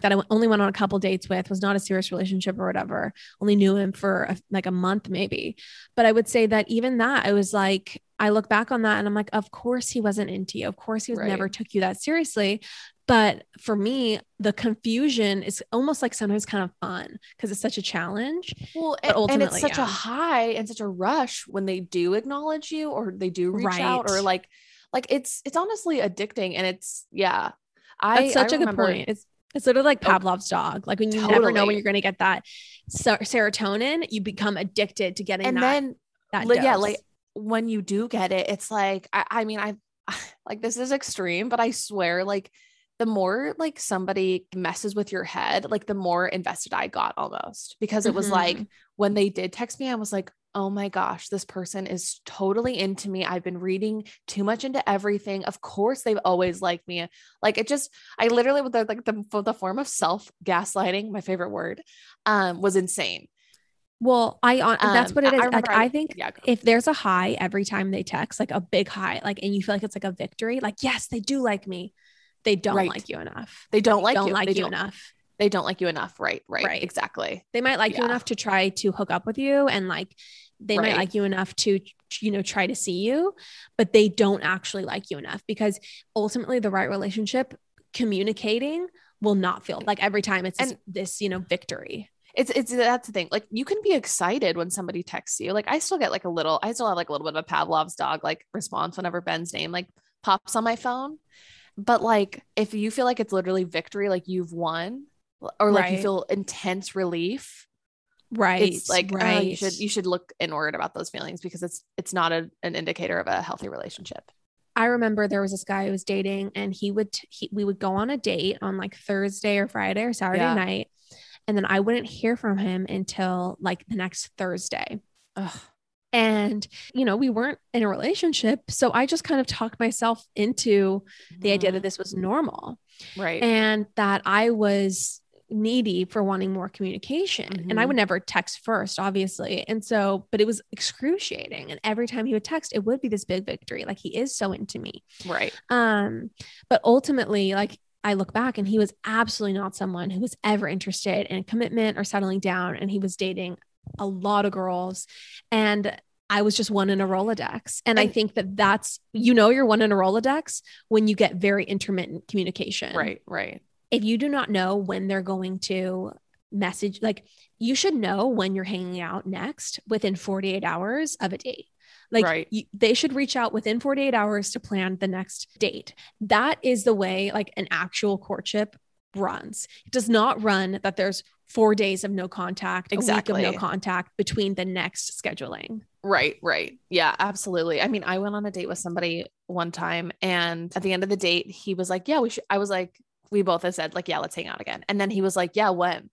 that I only went on a couple dates with, was not a serious relationship or whatever. Only knew him for a, like a month maybe. But I would say that even that, I was like, I look back on that and I'm like, of course he wasn't into you. Of course he was right. never took you that seriously. But for me, the confusion is almost like sometimes kind of fun because it's such a challenge. Well, and, and it's such yeah. a high and such a rush when they do acknowledge you or they do reach right. out or like, like it's, it's honestly addicting. And it's, yeah, I, That's such I a remember- good point. It's, It's sort of like Pavlov's dog. Like when you totally. never know when you're going to get that ser- serotonin, you become addicted to getting and that. And then, that yeah, dose. Like when you do get it, it's like, I, I mean, I like, this is extreme, but I swear, like the more like somebody messes with your head, like the more invested I got almost, because it was mm-hmm. like, when they did text me, I was like, oh my gosh, this person is totally into me. I've been reading too much into everything. Of course they've always liked me. Like it just, I literally with the, like the, the form of self gaslighting, my favorite word, um, was insane. Well, I, on, that's um, what it is. I, like, I, I think yeah, if there's a high every time they text, like a big high, like, and you feel like it's like a victory, like, yes, they do like me. They don't right. like you enough. They don't like they don't you, like they you don't. enough. They don't like you enough. Right. Right. right. Exactly. They might like yeah. you enough to try to hook up with you. And like, they right. might like you enough to, you know, try to see you, but they don't actually like you enough, because ultimately the right relationship communicating will not feel like every time it's and this, you know, victory. It's, it's, that's the thing. Like you can be excited when somebody texts you. Like I still get like a little, I still have like a little bit of a Pavlov's dog, like response whenever Ben's name, like pops on my phone. But like, if you feel like it's literally victory, like you've won, or like right. you feel intense relief. Right. It's like, right. Uh, you should, you should look inward about those feelings, because it's, it's not a, an indicator of a healthy relationship. I remember there was this guy I was dating, and he would, he, we would go on a date on like Thursday or Friday or Saturday yeah. night. And then I wouldn't hear from him until like the next Thursday. Ugh. And, you know, we weren't in a relationship. So I just kind of talked myself into the mm. idea that this was normal. Right. And that I was needy for wanting more communication. Mm-hmm. And I would never text first, obviously. And so, but it was excruciating. And every time he would text, it would be this big victory. Like he is so into me. Right. Um, but ultimately, like I look back and he was absolutely not someone who was ever interested in commitment or settling down. And he was dating a lot of girls, and I was just one in a Rolodex. And, and I think that that's, you know, you're one in a Rolodex when you get very intermittent communication. Right. Right. If you do not know when they're going to message, like you should know when you're hanging out next within forty-eight hours of a date. Like right. you, they should reach out within forty-eight hours to plan the next date. That is the way like an actual courtship runs. It does not run that there's four days of no contact, exactly. a week of no contact between the next scheduling. Right, right. Yeah, absolutely. I mean, I went on a date with somebody one time, and at the end of the date, he was like, yeah, we should, I was like, we both have said like, yeah, let's hang out again. And then he was like, yeah, when?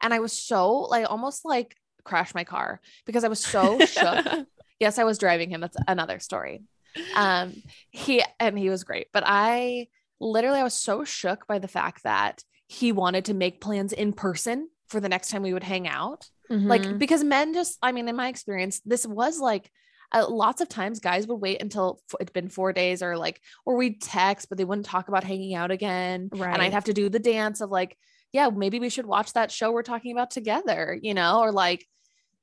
And I was so like, almost like crashed my car because I was so shook. Yes, I was driving him. That's another story. Um, he, and he was great, but I literally, I was so shook by the fact that he wanted to make plans in person for the next time we would hang out. Mm-hmm. Like, because men just, I mean, in my experience, this was like, Uh, lots of times guys would wait until f- it'd been four days or like, or we'd text, but they wouldn't talk about hanging out again. Right. And I'd have to do the dance of like, yeah, maybe we should watch that show we're talking about together, you know, or like,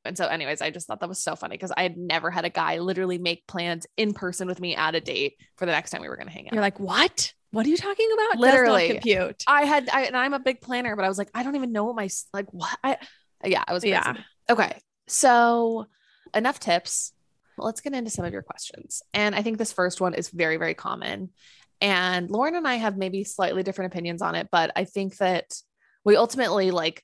and so anyways, I just thought that was so funny because I had never had a guy literally make plans in person with me at a date for the next time we were going to hang out. You're like, what? What are you talking about? Literally compute. I had, I, and I'm a big planner, but I was like, I don't even know what my, like, what I, yeah, I was, crazy. Yeah. Okay. So enough tips. Let's get into some of your questions. And I think this first one is very, very common. And Lauren and I have maybe slightly different opinions on it, but I think that we ultimately like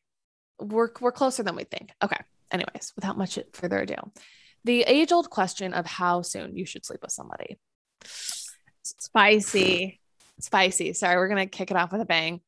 we're, we're closer than we think. Okay. Anyways, without much further ado, the age old question of how soon you should sleep with somebody. Spicy, spicy. Sorry. We're going to kick it off with a bang.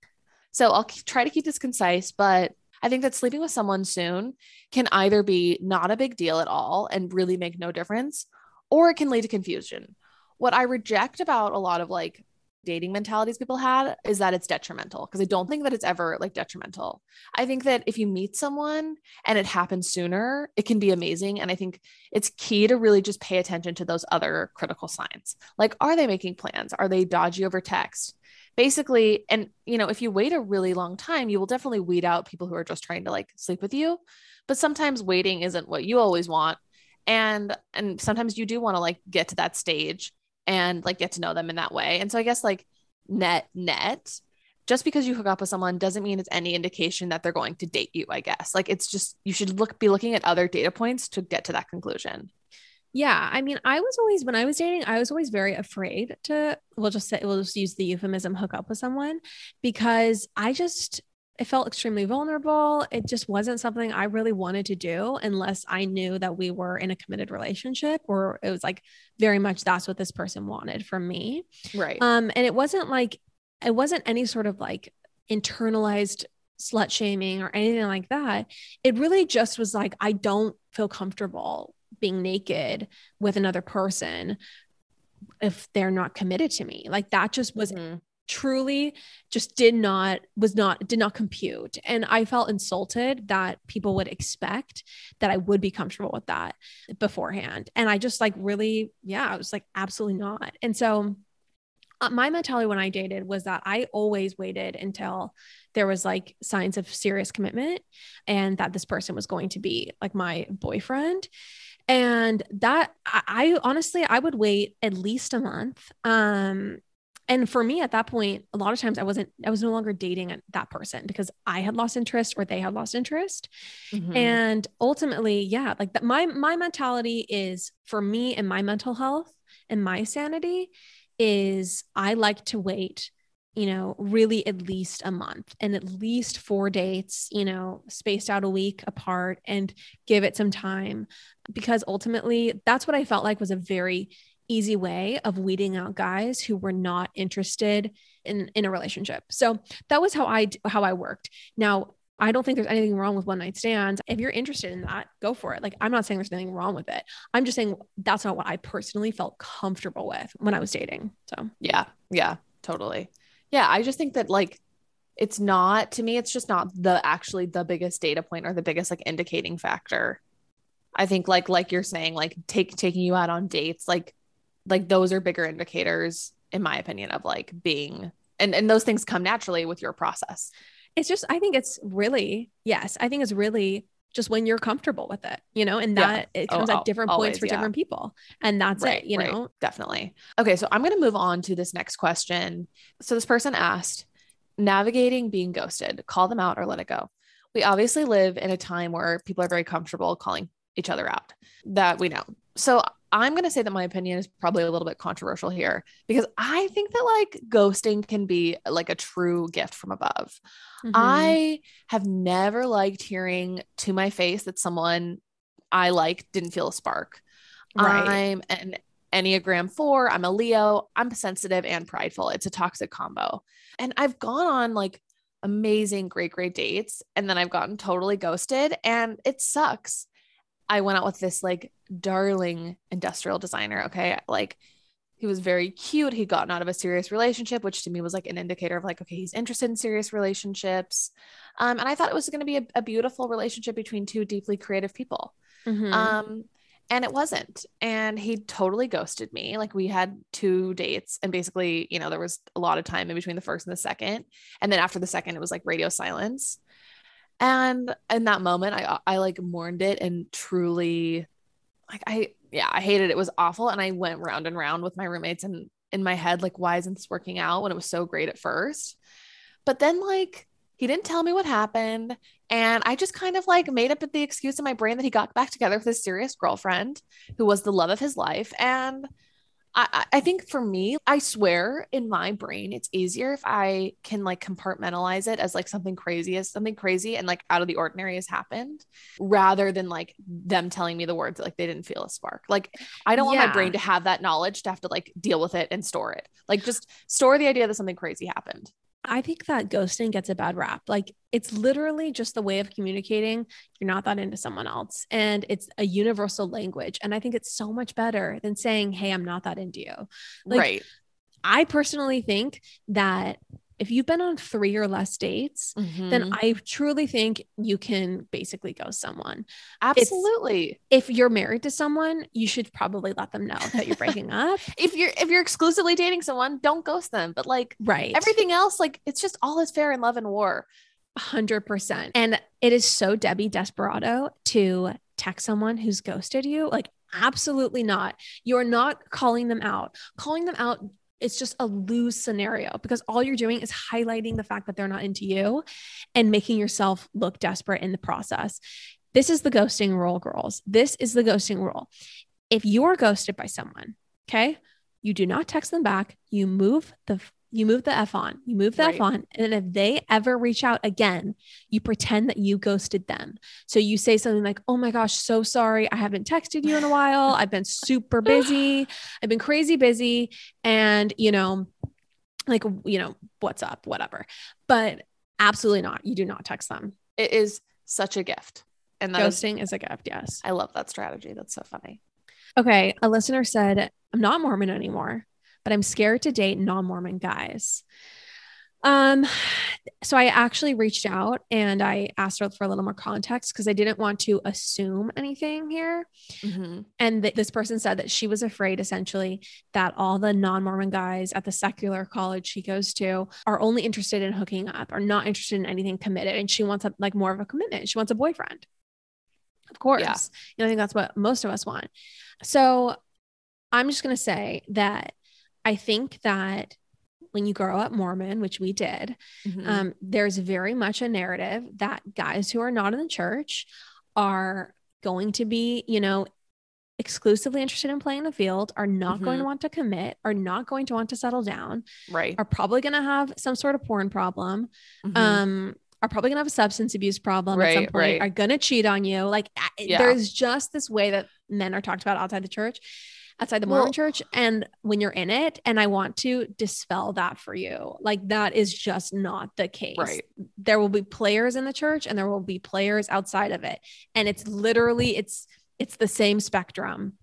So I'll keep, try to keep this concise, but I think that sleeping with someone soon can either be not a big deal at all and really make no difference, or it can lead to confusion. What I reject about a lot of like dating mentalities people had is that it's detrimental, because I don't think that it's ever like detrimental. I think that if you meet someone and it happens sooner, it can be amazing. And I think it's key to really just pay attention to those other critical signs. Like, are they making plans? Are they dodgy over text? Basically, and you know, if you wait a really long time, you will definitely weed out people who are just trying to like sleep with you. But sometimes waiting isn't what you always want. And, and sometimes you do want to like get to that stage and like get to know them in that way. And so I guess like net net, just because you hook up with someone doesn't mean it's any indication that they're going to date you, I guess. Like, it's just, you should look, be looking at other data points to get to that conclusion. Yeah. I mean, I was always, when I was dating, I was always very afraid to, we'll just say, we'll just use the euphemism, hook up with someone, because I just, it felt extremely vulnerable. It just wasn't something I really wanted to do unless I knew that we were in a committed relationship, or it was like very much that's what this person wanted from me. Right. Um, and it wasn't like, it wasn't any sort of like internalized slut shaming or anything like that. It really just was like, I don't feel comfortable being naked with another person if they're not committed to me. Like, that just was mm-hmm. truly just did not, was not, did not compute. And I felt insulted that people would expect that I would be comfortable with that beforehand. And I just like really, yeah, I was like, absolutely not. And so uh, my mentality when I dated was that I always waited until there was like signs of serious commitment and that this person was going to be like my boyfriend. And that I, I honestly, I would wait at least a month. Um, and for me at that point, a lot of times I wasn't, I was no longer dating that person because I had lost interest or they had lost interest. Mm-hmm. And ultimately, yeah, like that, my, my mentality is, for me and my mental health and my sanity is, I like to wait, you know, really at least a month and at least four dates, you know, spaced out a week apart, and give it some time, because ultimately that's what I felt like was a very easy way of weeding out guys who were not interested in, in a relationship. So that was how I, how I worked. Now, I don't think there's anything wrong with one night stands. If you're interested in that, go for it. Like, I'm not saying there's anything wrong with it. I'm just saying that's not what I personally felt comfortable with when I was dating. So yeah, yeah, totally. Yeah. I just think that like, it's not, to me, it's just not the actually the biggest data point or the biggest like indicating factor. I think like, like you're saying, like take, taking you out on dates, like, like those are bigger indicators in my opinion of like being, and, and those things come naturally with your process. It's just, I think it's really, yes, I think it's really just when you're comfortable with it, you know, and that yeah. it comes oh, at different always, points for yeah. different people. And that's right, it, you right. know, definitely. Okay. So I'm going to move on to this next question. So this person asked, navigating being ghosted, call them out or let it go. We obviously live in a time where people are very comfortable calling each other out, that we know. So I'm going to say that my opinion is probably a little bit controversial here, because I think that like ghosting can be like a true gift from above. Mm-hmm. I have never liked hearing to my face that someone I like didn't feel a spark. Right. I'm an Enneagram four. I'm a Leo. I'm sensitive and prideful. It's a toxic combo. And I've gone on like amazing, great, great dates. And then I've gotten totally ghosted, and it sucks. I went out with this like darling industrial designer. Okay. Like he was very cute. He'd gotten out of a serious relationship, which to me was like an indicator of like, okay, he's interested in serious relationships. Um, and I thought it was going to be a, a beautiful relationship between two deeply creative people. Mm-hmm. Um, and it wasn't. And he totally ghosted me. Like we had two dates, and basically, you know, there was a lot of time in between the first and the second. And then after the second, it was like radio silence. And in that moment, I, I like mourned it, and truly like, I, yeah, I hated it. It was awful. And I went round and round with my roommates and in my head, like, why isn't this working out when it was so great at first? But then like, he didn't tell me what happened. And I just kind of like made up the excuse in my brain that he got back together with his serious girlfriend who was the love of his life. And I, I think for me, I swear in my brain, it's easier if I can like compartmentalize it as like something crazy as something crazy and like out of the ordinary has happened, rather than like them telling me the words like they didn't feel a spark. Like I don't yeah. want my brain to have that knowledge to have to like deal with it and store it. Like just store the idea that something crazy happened. I think that ghosting gets a bad rap. Like it's literally just the way of communicating you're not that into someone else. And it's a universal language. And I think it's so much better than saying, hey, I'm not that into you. Like, right. I personally think that if you've been on three or less dates, mm-hmm. then I truly think you can basically ghost someone. Absolutely. It's, if you're married to someone, you should probably let them know that you're breaking up. If you're, if you're exclusively dating someone, don't ghost them, but like right. everything else, like it's just all is fair in love and war. A hundred percent. And it is so Debbie Desperado to text someone who's ghosted you. Like, absolutely not. You're not calling them out, calling them out. It's just a lose scenario, because all you're doing is highlighting the fact that they're not into you and making yourself look desperate in the process. This is the ghosting rule, girls. This is the ghosting rule. If you're ghosted by someone, okay, you do not text them back. You move the, you move the F on, you move the right. F on. And then if they ever reach out again, you pretend that you ghosted them. So you say something like, oh my gosh, so sorry. I haven't texted you in a while. I've been super busy. I've been crazy busy. And you know, like, you know, what's up, whatever, but absolutely not. You do not text them. It is such a gift. And that ghosting is, is a gift. Yes. I love that strategy. That's so funny. Okay. A listener said, I'm not Mormon anymore, but I'm scared to date non-Mormon guys. Um, so I actually reached out and I asked her for a little more context, because I didn't want to assume anything here. Mm-hmm. And th- this person said that she was afraid essentially that all the non-Mormon guys at the secular college she goes to are only interested in hooking up, are not interested in anything committed. And she wants a, like more of a commitment. She wants a boyfriend. Of course. Yeah. You know, I think that's what most of us want. So I'm just going to say that I think that when you grow up Mormon, which we did, mm-hmm. um, there's very much a narrative that guys who are not in the church are going to be, you know, exclusively interested in playing the field, are not mm-hmm. going to want to commit, are not going to want to settle down, right? Are probably going to have some sort of porn problem, mm-hmm. um, are probably going to have a substance abuse problem right, at some point, right. are going to cheat on you. Like yeah. there's just this way that men are talked about outside the church. outside the Mormon well, church and when you're in it. And I want to dispel that for you. Like that is just not the case. Right. There will be players in the church and there will be players outside of it. And it's literally, it's, it's the same spectrum.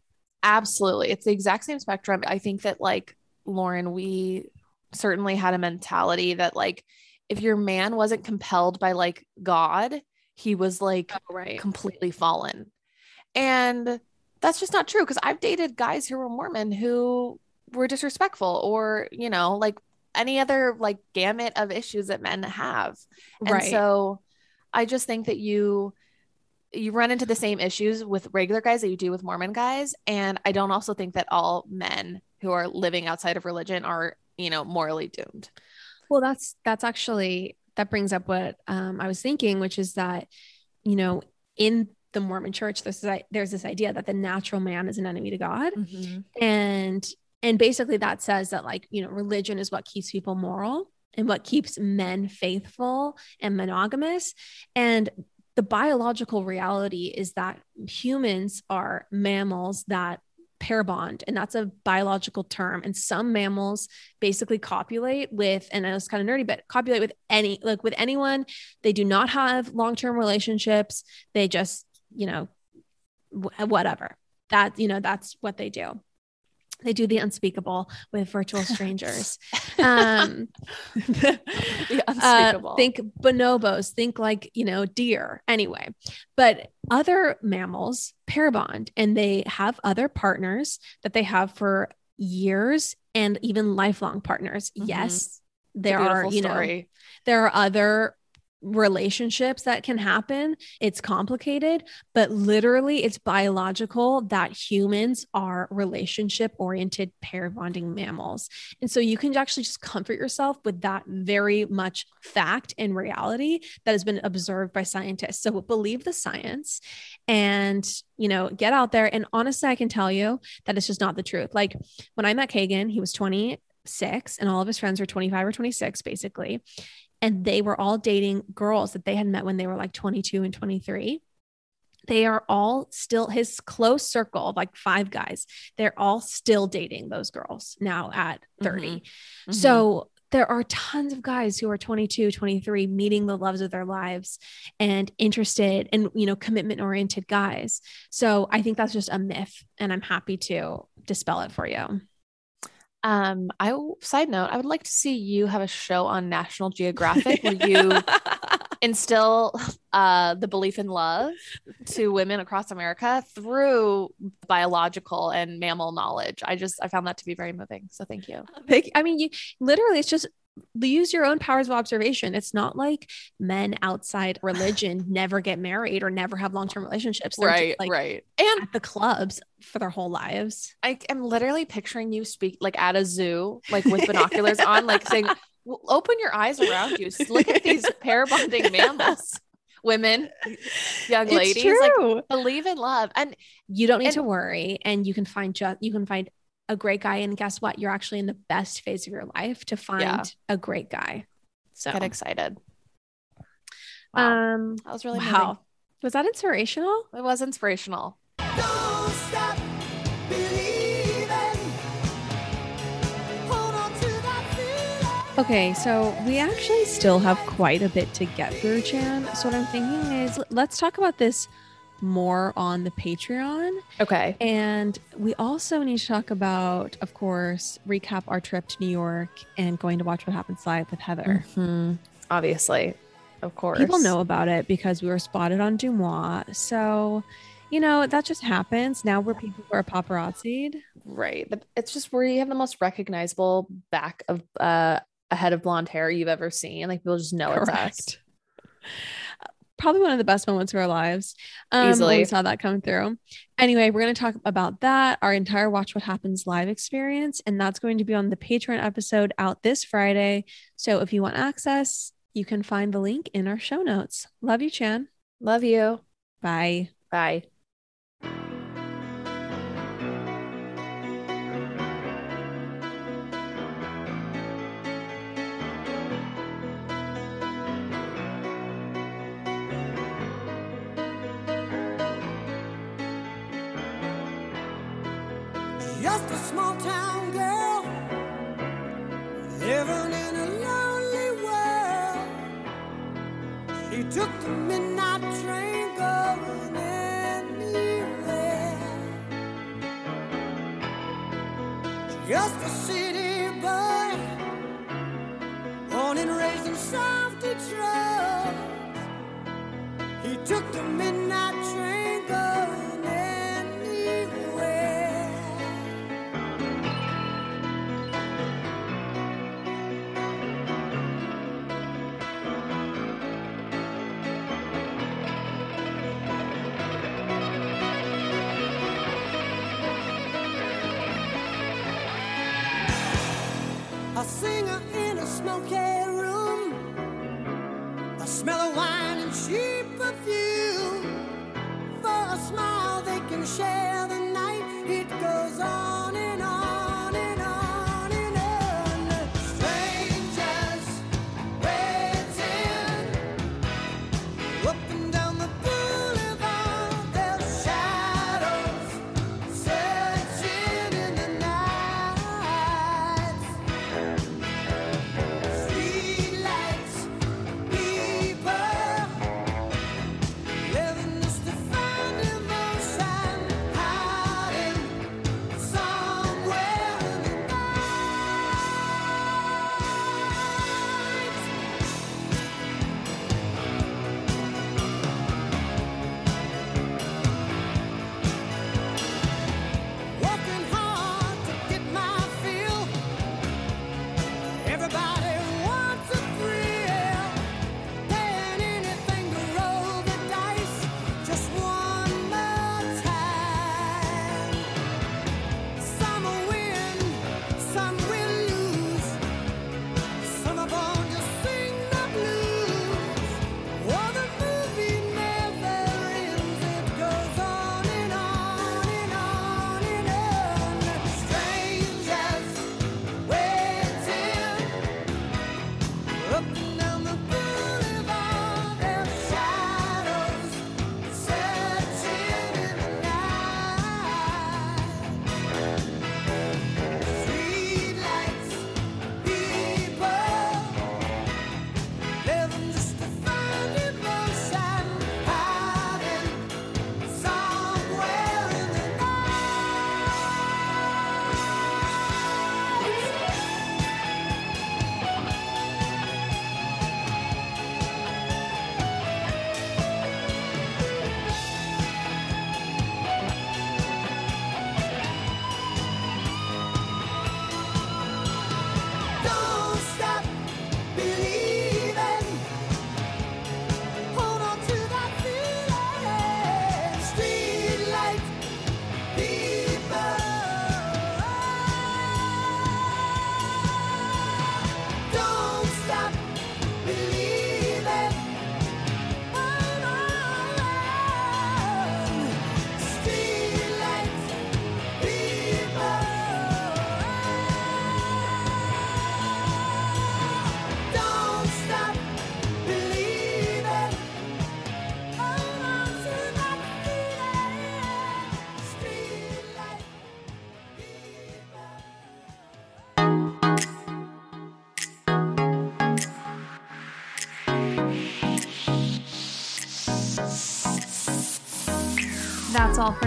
Absolutely. It's the exact same spectrum. I think that like, Lauren, we certainly had a mentality that like, if your man wasn't compelled by like God, he was like oh, right. completely fallen. And that's just not true, because I've dated guys who were Mormon who were disrespectful or, you know, like any other like gamut of issues that men have. And right. so I just think that you, you run into the same issues with regular guys that you do with Mormon guys. And I don't also think that all men who are living outside of religion are, you know, morally doomed. Well, that's, that's actually, that brings up what um, I was thinking, which is that, you know, in the Mormon church, there's this, there's this idea that the natural man is an enemy to God. Mm-hmm. And, and basically that says that, like, you know, religion is what keeps people moral and what keeps men faithful and monogamous. And the biological reality is that humans are mammals that pair bond, and that's a biological term. And some mammals basically copulate with, and I was kind of nerdy, but copulate with any, like with anyone. They do not have long-term relationships. They just, you know, whatever that, you know, that's what they do. They do the unspeakable with virtual strangers. Um, the unspeakable. Uh, think bonobos, think like, you know, deer anyway, but other mammals pair bond and they have other partners that they have for years and even lifelong partners. Mm-hmm. Yes. There are, you story. know, there are other relationships that can happen. It's complicated, but literally it's biological that humans are relationship oriented pair bonding mammals. And so you can actually just comfort yourself with that very much fact and reality that has been observed by scientists. So believe the science and, you know, get out there. And honestly, I can tell you that it's just not the truth. Like when I met Kagan, he was twenty-six and all of his friends were twenty-five or twenty-six basically. And they were all dating girls that they had met when they were like twenty-two and twenty-three. They are all still, his close circle of like five guys, they're all still dating those girls now at thirty. Mm-hmm. So there are tons of guys who are twenty-two, twenty-three, meeting the loves of their lives and interested and, you know, commitment oriented guys. So I think that's just a myth, and I'm happy to dispel it for you. Um, I side note, I would like to see you have a show on National Geographic where you instill uh, the belief in love to women across America through biological and mammal knowledge. I just, I found that to be very moving. So thank you. I mean, you literally, it's just use your own powers of observation. It's not like men outside religion never get married or never have long-term relationships. They're right. Like right. And at the clubs for their whole lives. I am literally picturing you speak like at a zoo, like with binoculars on, like saying, well, open your eyes around you. Look at these pair bonding mammals, women, young it's ladies, true. Like believe in love. And you don't need and- to worry. And you can find just, you can find a great guy. And guess what? You're actually in the best phase of your life to find yeah. a great guy. So get excited. Wow. Um, that was really, wow. Moving. Was that inspirational? It was inspirational. Don't stop believing. Hold on to that feeling. Okay. So we actually still have quite a bit to get through, Chan. So what I'm thinking is let's talk about this more on the Patreon. Okay. And we also need to talk about, of course, recap our trip to New York and going to Watch What Happens Live with Heather. Mm-hmm. Obviously. Of course. People know about it because we were spotted on Dumois. So, you know, that just happens. Now we're people who are paparazzi'd. Right. But it's just where you have the most recognizable back of uh, a head of blonde hair you've ever seen. Like people just know Correct. It's us. Probably one of the best moments of our lives. Um, Easily. We saw that come through. Anyway, we're going to talk about that, our entire Watch What Happens Live experience. And that's going to be on the Patreon episode out this Friday. So if you want access, you can find the link in our show notes. Love you, Chan. Love you. Bye. Bye. Just a small town girl living in a lonely world. She took the midnight train going anywhere. Just a city boy, born and raised in South Detroit. He took the midnight train going. A singer in a smoky room, the smell of wine and cheap perfume. and we share the night. It goes on and on and on and on. Strangers waiting up and down the boulevard. There's shadows searching in the night. Streetlights, people living just to find emotion, hiding somewhere in the night. Working hard to get my fill. Everybody wants a thrill. Paying anything to roll the dice just one more time. Some will win, some will lose. Some are born to sing the blues. Oh, the movie never ends. It goes on and on and on and on. Strangers waiting up and down the boulevard. There's shadows searching in the night. Streetlights, people living just to find emotion, hiding somewhere in the night. Don't stop believing. Hold on to that feeling. Streetlight, people. Don't stop believing. Hold on. Streetlight, people. Don't stop believing. Hold on to that feeling. Streetlight, people. That's all for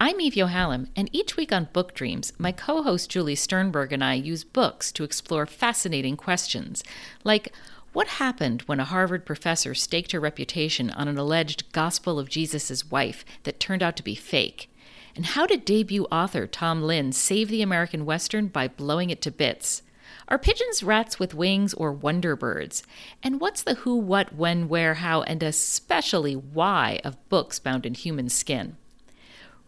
I'm Eve Yohalem, and each week on Book Dreams, my co-host Julie Sternberg and I use books to explore fascinating questions, like what happened when a Harvard professor staked her reputation on an alleged gospel of Jesus' wife that turned out to be fake? And how did debut author Tom Lin save the American Western by blowing it to bits? Are pigeons rats with wings or wonder birds? And what's the who, what, when, where, how, and especially why of books bound in human skin?